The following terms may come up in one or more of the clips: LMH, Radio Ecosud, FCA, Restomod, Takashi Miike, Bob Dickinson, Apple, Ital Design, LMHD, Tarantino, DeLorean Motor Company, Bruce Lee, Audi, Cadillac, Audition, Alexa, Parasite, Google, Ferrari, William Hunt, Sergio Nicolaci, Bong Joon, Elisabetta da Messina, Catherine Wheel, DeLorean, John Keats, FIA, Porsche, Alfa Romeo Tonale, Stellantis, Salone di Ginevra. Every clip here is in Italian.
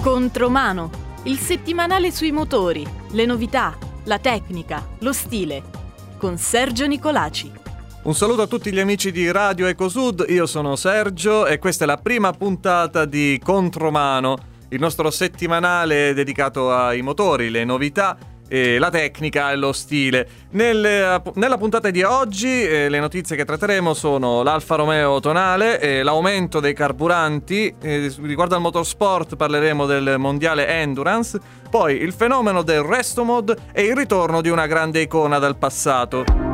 Contromano, il settimanale sui motori, le novità, la tecnica, lo stile, con Sergio Nicolaci. Un saluto a tutti gli amici di Radio Ecosud, io sono Sergio e questa è la prima puntata di Contromano, il nostro settimanale dedicato ai motori, le novità, la tecnica e lo stile. Nella puntata di oggi le notizie che tratteremo sono l'Alfa Romeo Tonale, l'aumento dei carburanti, riguardo al motorsport parleremo del mondiale Endurance, poi il fenomeno del Restomod e il ritorno di una grande icona dal passato.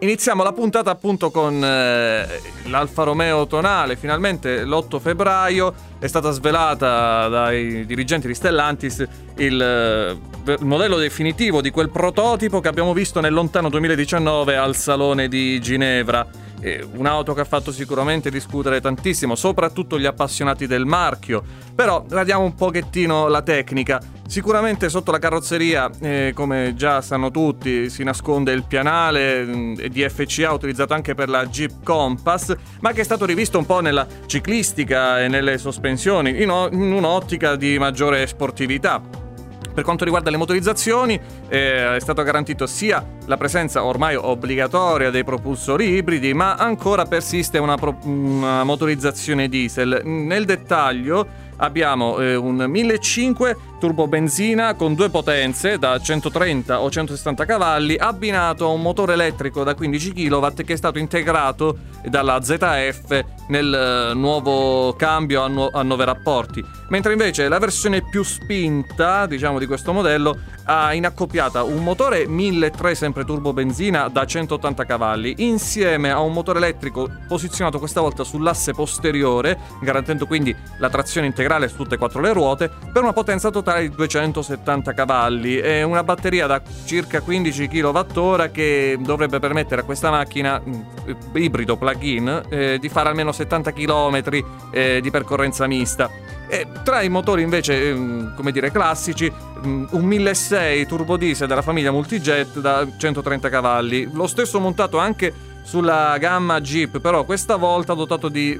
Iniziamo la puntata appunto con l'Alfa Romeo Tonale. Finalmente l'8 febbraio è stata svelata dai dirigenti di Stellantis il modello definitivo di quel prototipo che abbiamo visto nel lontano 2019 al Salone di Ginevra. Un'auto che ha fatto sicuramente discutere tantissimo, soprattutto gli appassionati del marchio. Però radiamo un pochettino la tecnica. Sicuramente sotto la carrozzeria, come già sanno tutti, si nasconde il pianale di FCA utilizzato anche per la Jeep Compass, ma che è stato rivisto un po' nella ciclistica e nelle sospensioni in un'ottica di maggiore sportività. Per quanto riguarda le motorizzazioni, è stato garantito sia la presenza ormai obbligatoria dei propulsori ibridi, ma ancora persiste una motorizzazione diesel. Nel dettaglio abbiamo un 1.500 turbobenzina con due potenze da 130 o 160 cavalli, abbinato a un motore elettrico da 15 kW che è stato integrato dalla ZF nel nuovo cambio a 9 rapporti, mentre invece la versione più spinta, diciamo, di questo modello ha in accoppiata un motore 1.300 sempre turbobenzina da 180 cavalli insieme a un motore elettrico posizionato questa volta sull'asse posteriore, garantendo quindi la trazione integrale su tutte e quattro le ruote, per una potenza totale di 270 cavalli e una batteria da circa 15 kWh che dovrebbe permettere a questa macchina ibrido plug-in di fare almeno 70 km di percorrenza mista. E tra i motori invece, come dire, classici, un 1.600 turbodiesel della famiglia Multijet da 130 cavalli, lo stesso montato anche sulla gamma Jeep, però questa volta dotato di,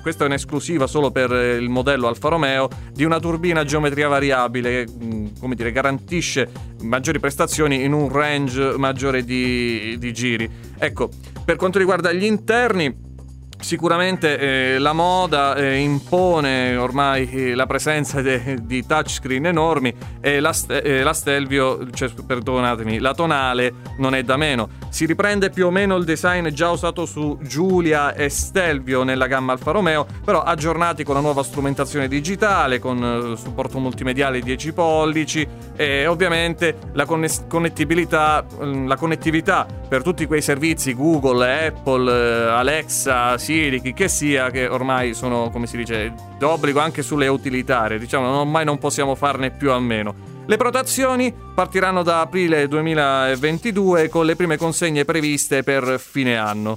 questa è un'esclusiva solo per il modello Alfa Romeo, di una turbina a geometria variabile che, come dire, garantisce maggiori prestazioni in un range maggiore di giri. Ecco, per quanto riguarda gli interni, sicuramente la moda impone ormai la presenza di touchscreen enormi e la Stelvio, cioè, perdonatemi, la Tonale non è da meno. Si riprende più o meno il design già usato su Giulia e Stelvio nella gamma Alfa Romeo, però aggiornati con la nuova strumentazione digitale, con supporto multimediale 10 pollici e ovviamente la connettività per tutti quei servizi Google, Apple, Alexa, che sia, che ormai sono, come si dice, d'obbligo anche sulle utilitarie, diciamo, ormai non possiamo farne più a meno. Le rotazioni partiranno da aprile 2022 con le prime consegne previste per fine anno.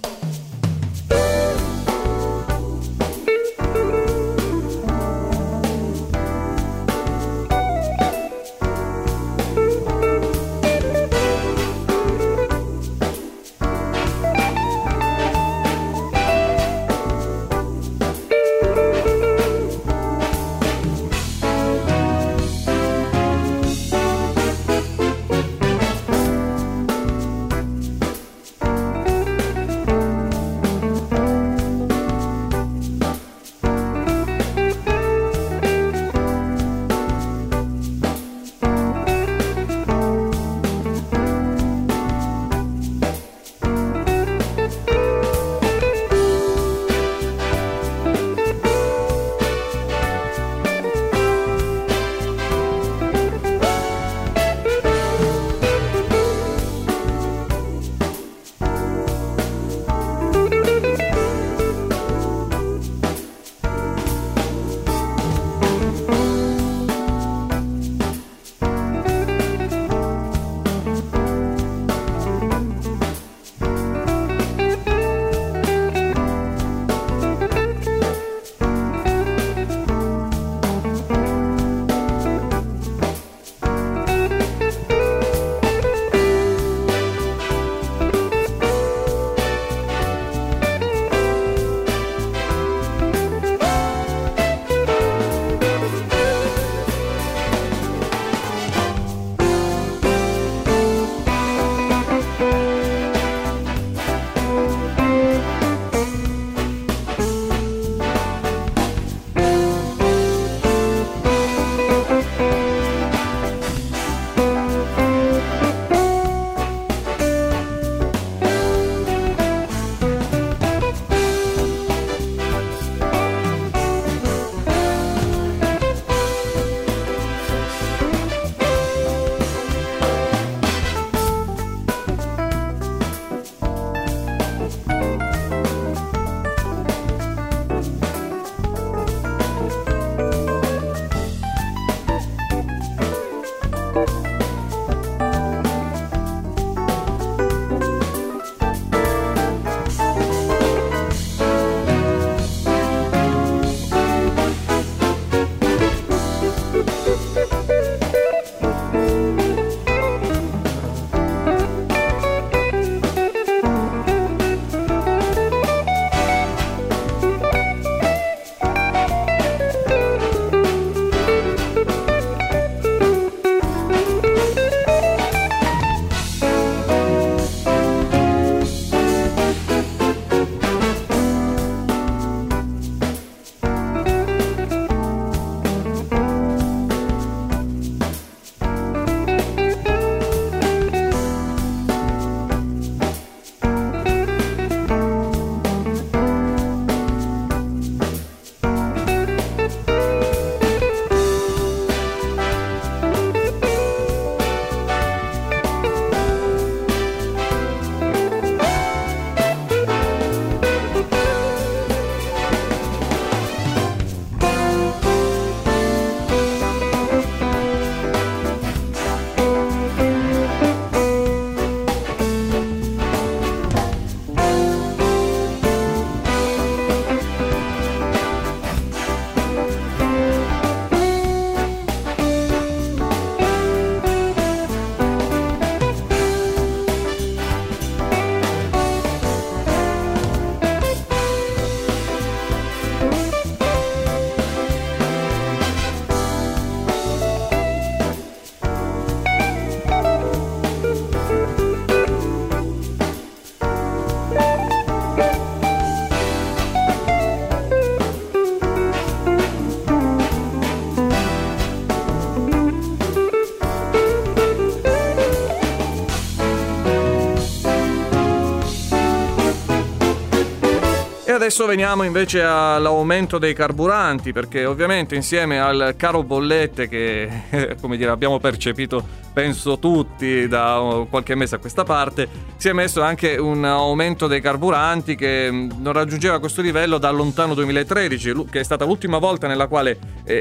Adesso veniamo invece all'aumento dei carburanti, perché ovviamente insieme al caro bollette che, come dire, abbiamo percepito penso tutti da qualche mese a questa parte, si è messo anche un aumento dei carburanti che non raggiungeva questo livello da lontano 2013, che è stata l'ultima volta nella quale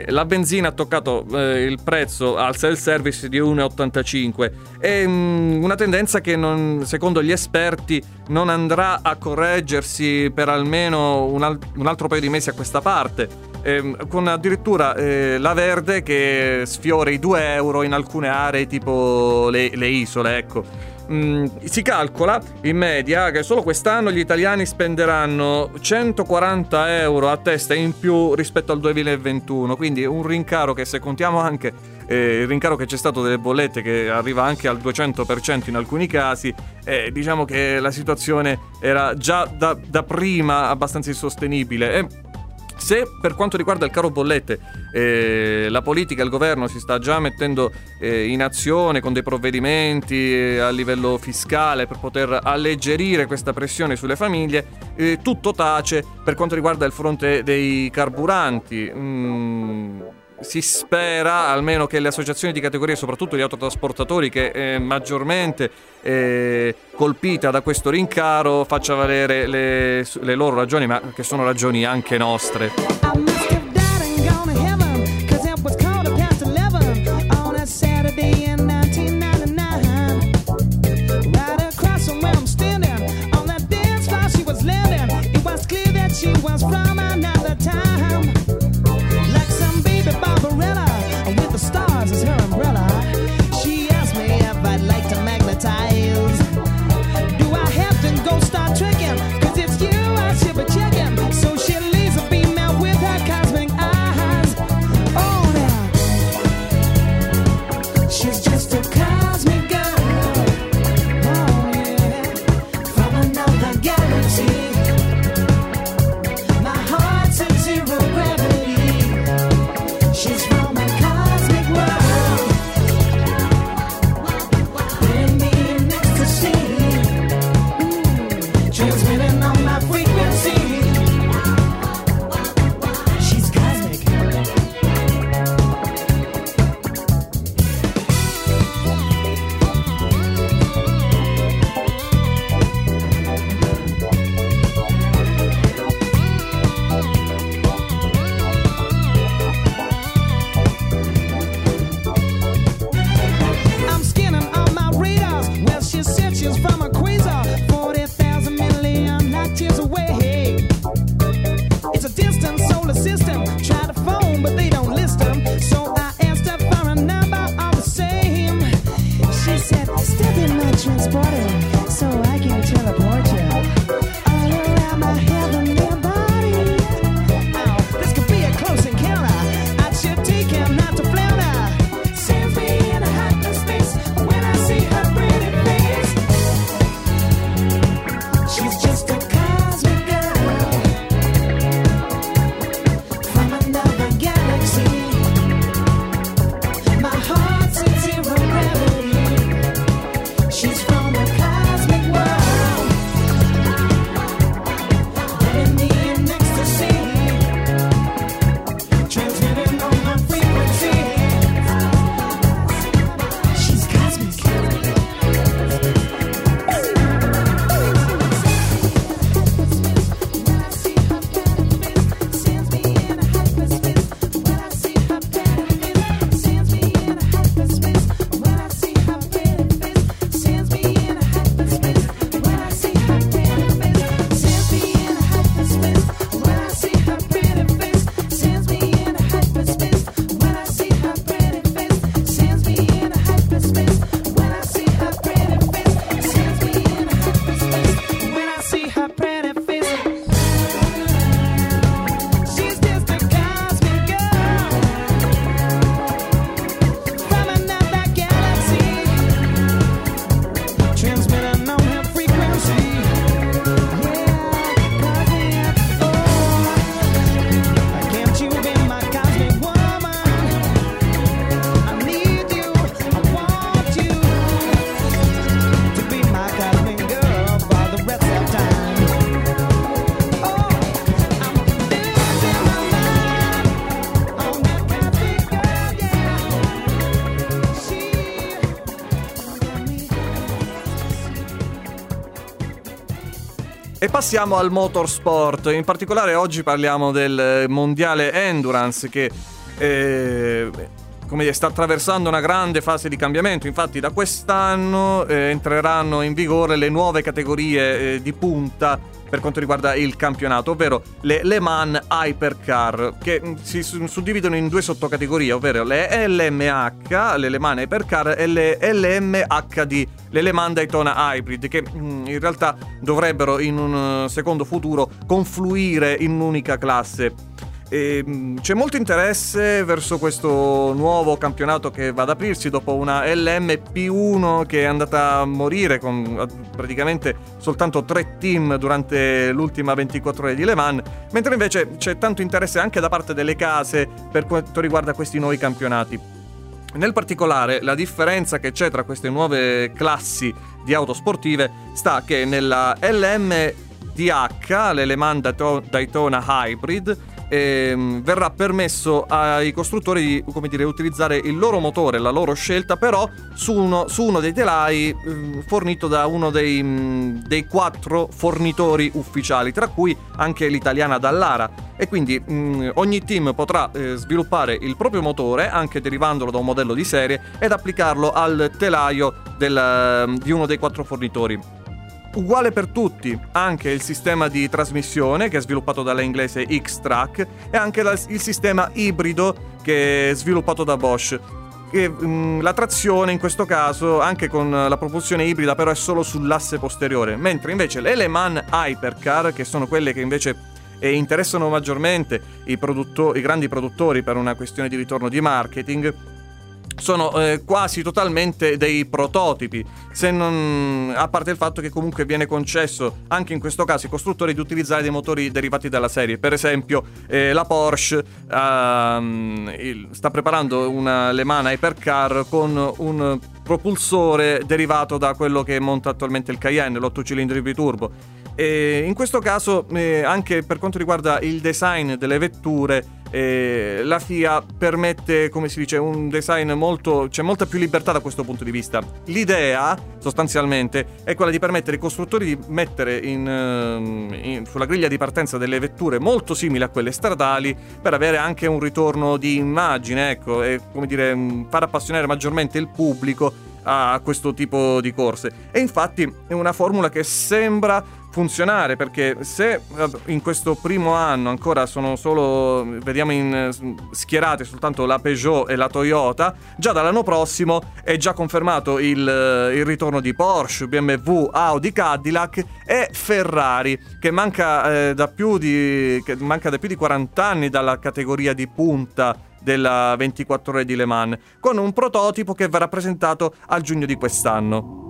la benzina ha toccato il prezzo al self-service di 1,85. È una tendenza che non, secondo gli esperti non andrà a correggersi per almeno un altro paio di mesi a questa parte, con addirittura la verde che sfiora i 2 euro in alcune aree tipo le isole, ecco. Si calcola in media che solo quest'anno gli italiani spenderanno 140 euro a testa in più rispetto al 2021, quindi un rincaro che, se contiamo anche il rincaro che c'è stato delle bollette che arriva anche al 200% in alcuni casi, diciamo che la situazione era già da prima abbastanza insostenibile. Se per quanto riguarda il caro bollette la politica e il governo si sta già mettendo in azione con dei provvedimenti a livello fiscale per poter alleggerire questa pressione sulle famiglie, tutto tace per quanto riguarda il fronte dei carburanti. Si spera almeno che le associazioni di categoria, soprattutto gli autotrasportatori, che è maggiormente colpita da questo rincaro, faccia valere le loro ragioni, ma che sono ragioni anche nostre. She's from a cosmic world. E passiamo al motorsport. In particolare oggi parliamo del mondiale Endurance che sta attraversando una grande fase di cambiamento. Infatti da quest'anno entreranno in vigore le nuove categorie di punta per quanto riguarda il campionato, ovvero le Le Mans Hypercar, che si suddividono in due sottocategorie, ovvero le LMH, le Le Mans Hypercar, e le LMHD, le Le Mans Daytona Hybrid, che in realtà dovrebbero in un secondo futuro confluire in un'unica classe. E c'è molto interesse verso questo nuovo campionato che va ad aprirsi dopo una LMP1 che è andata a morire con praticamente soltanto 3 team durante l'ultima 24 ore di Le Mans, mentre invece c'è tanto interesse anche da parte delle case per quanto riguarda questi nuovi campionati. Nel particolare la differenza che c'è tra queste nuove classi di auto sportive sta che nella LMDH, le Le Mans Daytona Hybrid, verrà permesso ai costruttori di utilizzare il loro motore, la loro scelta, però su uno dei telai fornito da uno dei 4 fornitori ufficiali, tra cui anche l'italiana Dallara, e quindi ogni team potrà sviluppare il proprio motore, anche derivandolo da un modello di serie, ed applicarlo al telaio di uno dei 4 fornitori. Uguale per tutti anche il sistema di trasmissione, che è sviluppato dall'inglese X-Track, e anche il sistema ibrido, che è sviluppato da Bosch. La trazione in questo caso, anche con la propulsione ibrida, però è solo sull'asse posteriore, mentre invece le Le Mans Hypercar, che sono quelle che invece interessano maggiormente i grandi produttori per una questione di ritorno di marketing, sono quasi totalmente dei prototipi, a parte il fatto che comunque viene concesso anche in questo caso ai costruttori di utilizzare dei motori derivati dalla serie. Per esempio la Porsche sta preparando una Le Mans Hypercar con un propulsore derivato da quello che monta attualmente il Cayenne, l'8 cilindri biturbo, e in questo caso anche per quanto riguarda il design delle vetture la FIA permette, un design c'è molta più libertà da questo punto di vista. L'idea sostanzialmente è quella di permettere ai costruttori di mettere sulla griglia di partenza delle vetture molto simili a quelle stradali, per avere anche un ritorno di immagine, e far appassionare maggiormente il pubblico a questo tipo di corse. E infatti è una formula che sembra funzionare, perché se in questo primo anno ancora vediamo schierate soltanto la Peugeot e la Toyota, già dall'anno prossimo è già confermato il ritorno di Porsche, BMW, Audi, Cadillac e Ferrari, che manca da più di 40 anni dalla categoria di punta della 24 ore di Le Mans, con un prototipo che verrà presentato a giugno di quest'anno.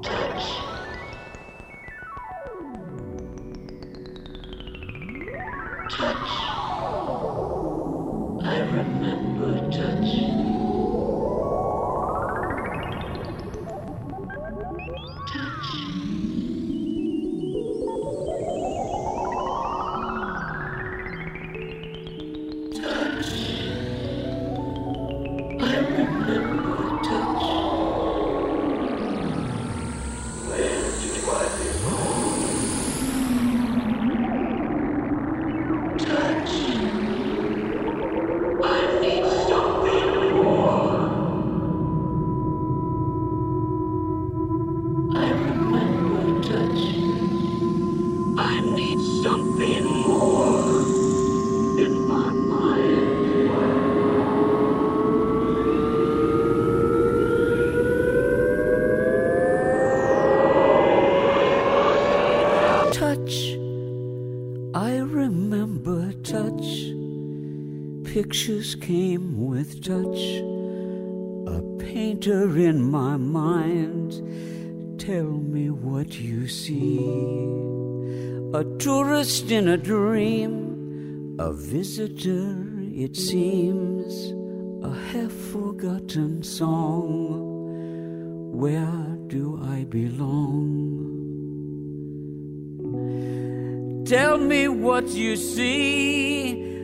Pictures came with touch, a painter in my mind. Tell me what you see. A tourist in a dream, a visitor it seems, a half-forgotten song. Where do I belong? Tell me what you see.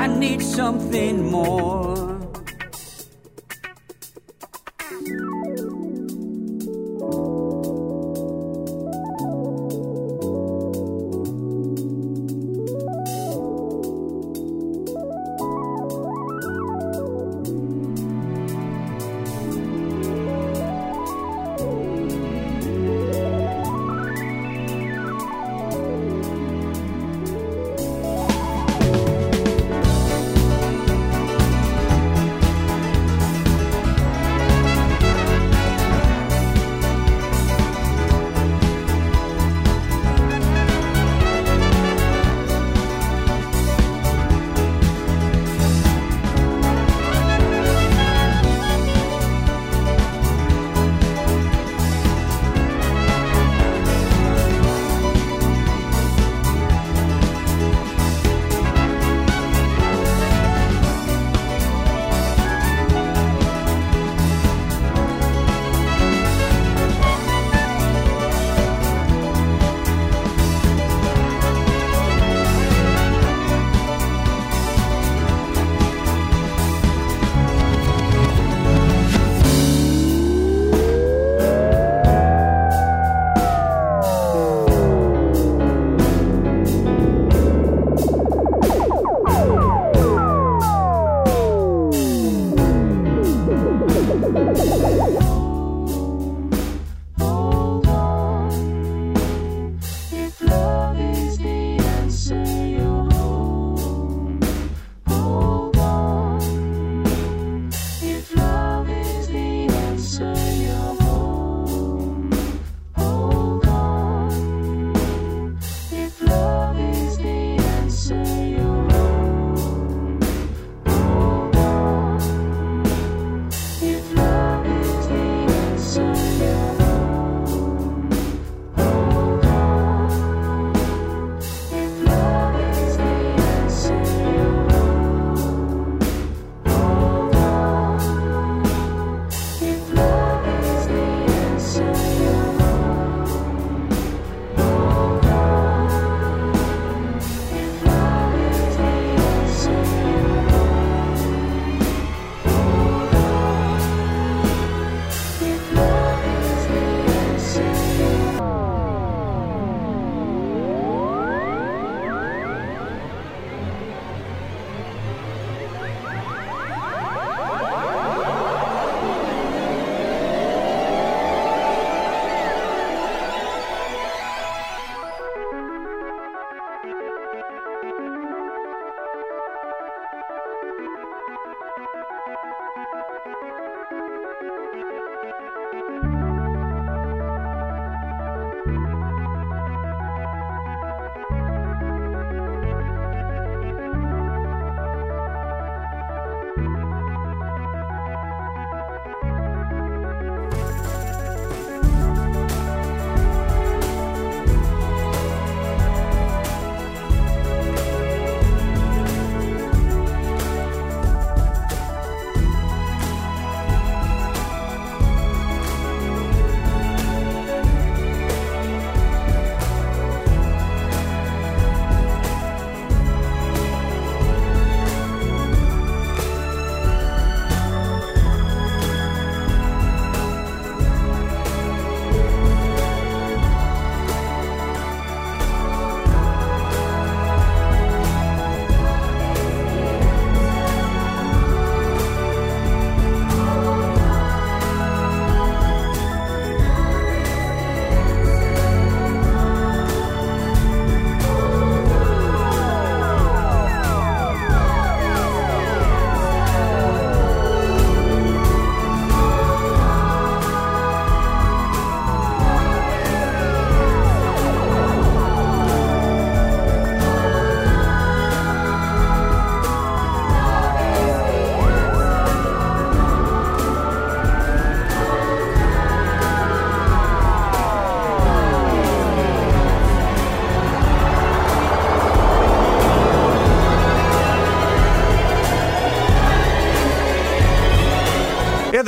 I need something more.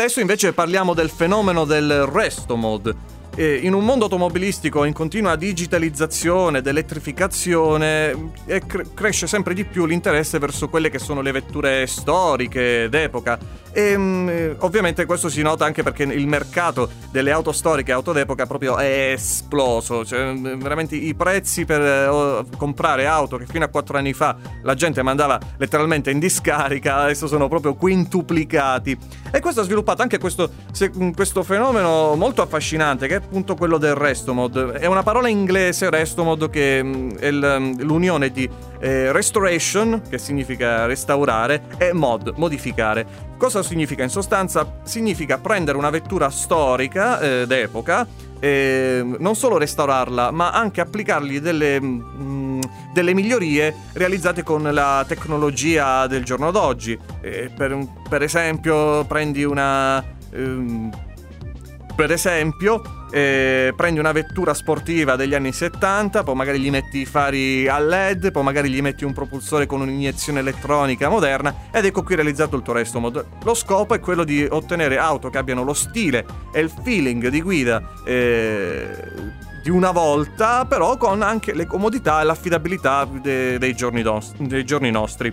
Adesso invece parliamo del fenomeno del Restomod. In un mondo automobilistico in continua digitalizzazione ed elettrificazione cresce sempre di più l'interesse verso quelle che sono le vetture storiche d'epoca e ovviamente questo si nota anche perché il mercato delle auto storiche e auto d'epoca proprio è esploso, cioè, veramente i prezzi per comprare auto che fino a 4 anni fa la gente mandava letteralmente in discarica adesso sono proprio quintuplicati, e questo ha sviluppato anche questo fenomeno molto affascinante che è appunto quello del Restomod. È una parola inglese, Restomod, che è l'unione di restoration, che significa restaurare, e mod, modificare. Cosa significa in sostanza? Significa prendere una vettura storica d'epoca, non solo restaurarla, ma anche applicargli delle migliorie realizzate con la tecnologia del giorno d'oggi. Per esempio, prendi una vettura sportiva degli anni 70, poi magari gli metti i fari a LED, poi magari gli metti un propulsore con un'iniezione elettronica moderna ed ecco qui realizzato il tuo Restomod. Lo scopo è quello di ottenere auto che abbiano lo stile e il feeling di guida di una volta, però con anche le comodità e l'affidabilità dei giorni nostri.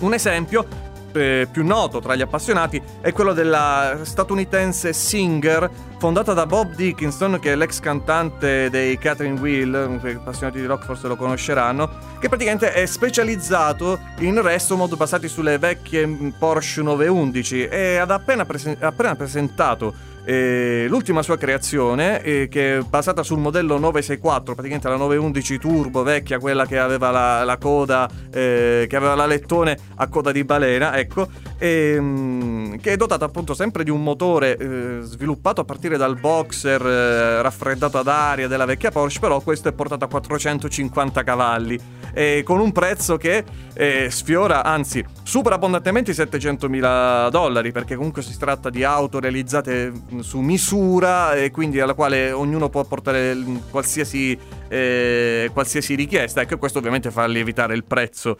Un esempio più noto tra gli appassionati è quello della statunitense Singer, fondata da Bob Dickinson, che è l'ex cantante dei Catherine Wheel, gli appassionati di rock forse lo conosceranno, che praticamente è specializzato in Restomod basati sulle vecchie Porsche 911 e ha appena presentato l'ultima sua creazione, che è basata sul modello 964, praticamente la 911 turbo vecchia, quella che aveva la coda, che aveva l'alettone a coda di balena, ecco, che è dotata appunto sempre di un motore sviluppato a partire dal boxer raffreddato ad aria della vecchia Porsche, però questo è portato a 450 cavalli con un prezzo che sfiora, anzi supera abbondantemente i $700.000, perché comunque si tratta di auto realizzate su misura e quindi alla quale ognuno può portare qualsiasi richiesta, e che questo ovviamente fa lievitare il prezzo.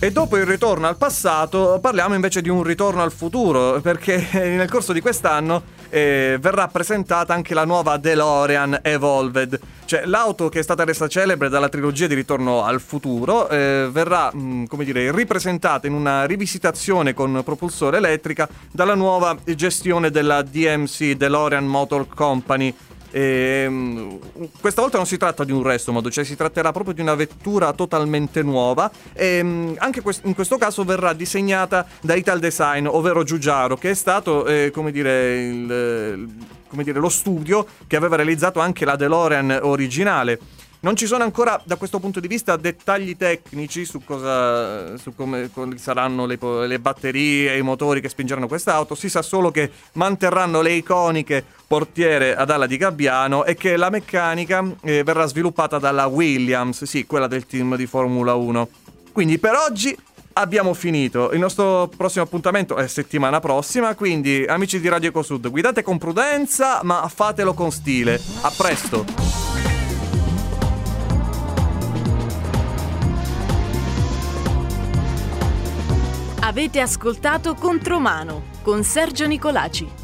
E dopo il ritorno al passato parliamo invece di un ritorno al futuro, perché nel corso di quest'anno verrà presentata anche la nuova DeLorean Evolved, cioè l'auto che è stata resa celebre dalla trilogia di Ritorno al Futuro verrà, come dire, ripresentata in una rivisitazione con propulsore elettrica dalla nuova gestione della DMC, DeLorean Motor Company. E questa volta non si tratta di un Restomod, cioè si tratterà proprio di una vettura totalmente nuova, e anche in questo caso verrà disegnata da Ital Design, ovvero Giugiaro, che è stato lo studio che aveva realizzato anche la DeLorean originale. Non ci sono ancora, da questo punto di vista, dettagli tecnici su come saranno le batterie e i motori che spingeranno quest'auto. Si sa solo che manterranno le iconiche portiere ad ala di gabbiano e che la meccanica verrà sviluppata dalla Williams, sì, quella del team di Formula 1. Quindi per oggi abbiamo finito. Il nostro prossimo appuntamento è settimana prossima, quindi amici di Radio Ecosud, guidate con prudenza ma fatelo con stile. A presto! Avete ascoltato Contromano con Sergio Nicolaci.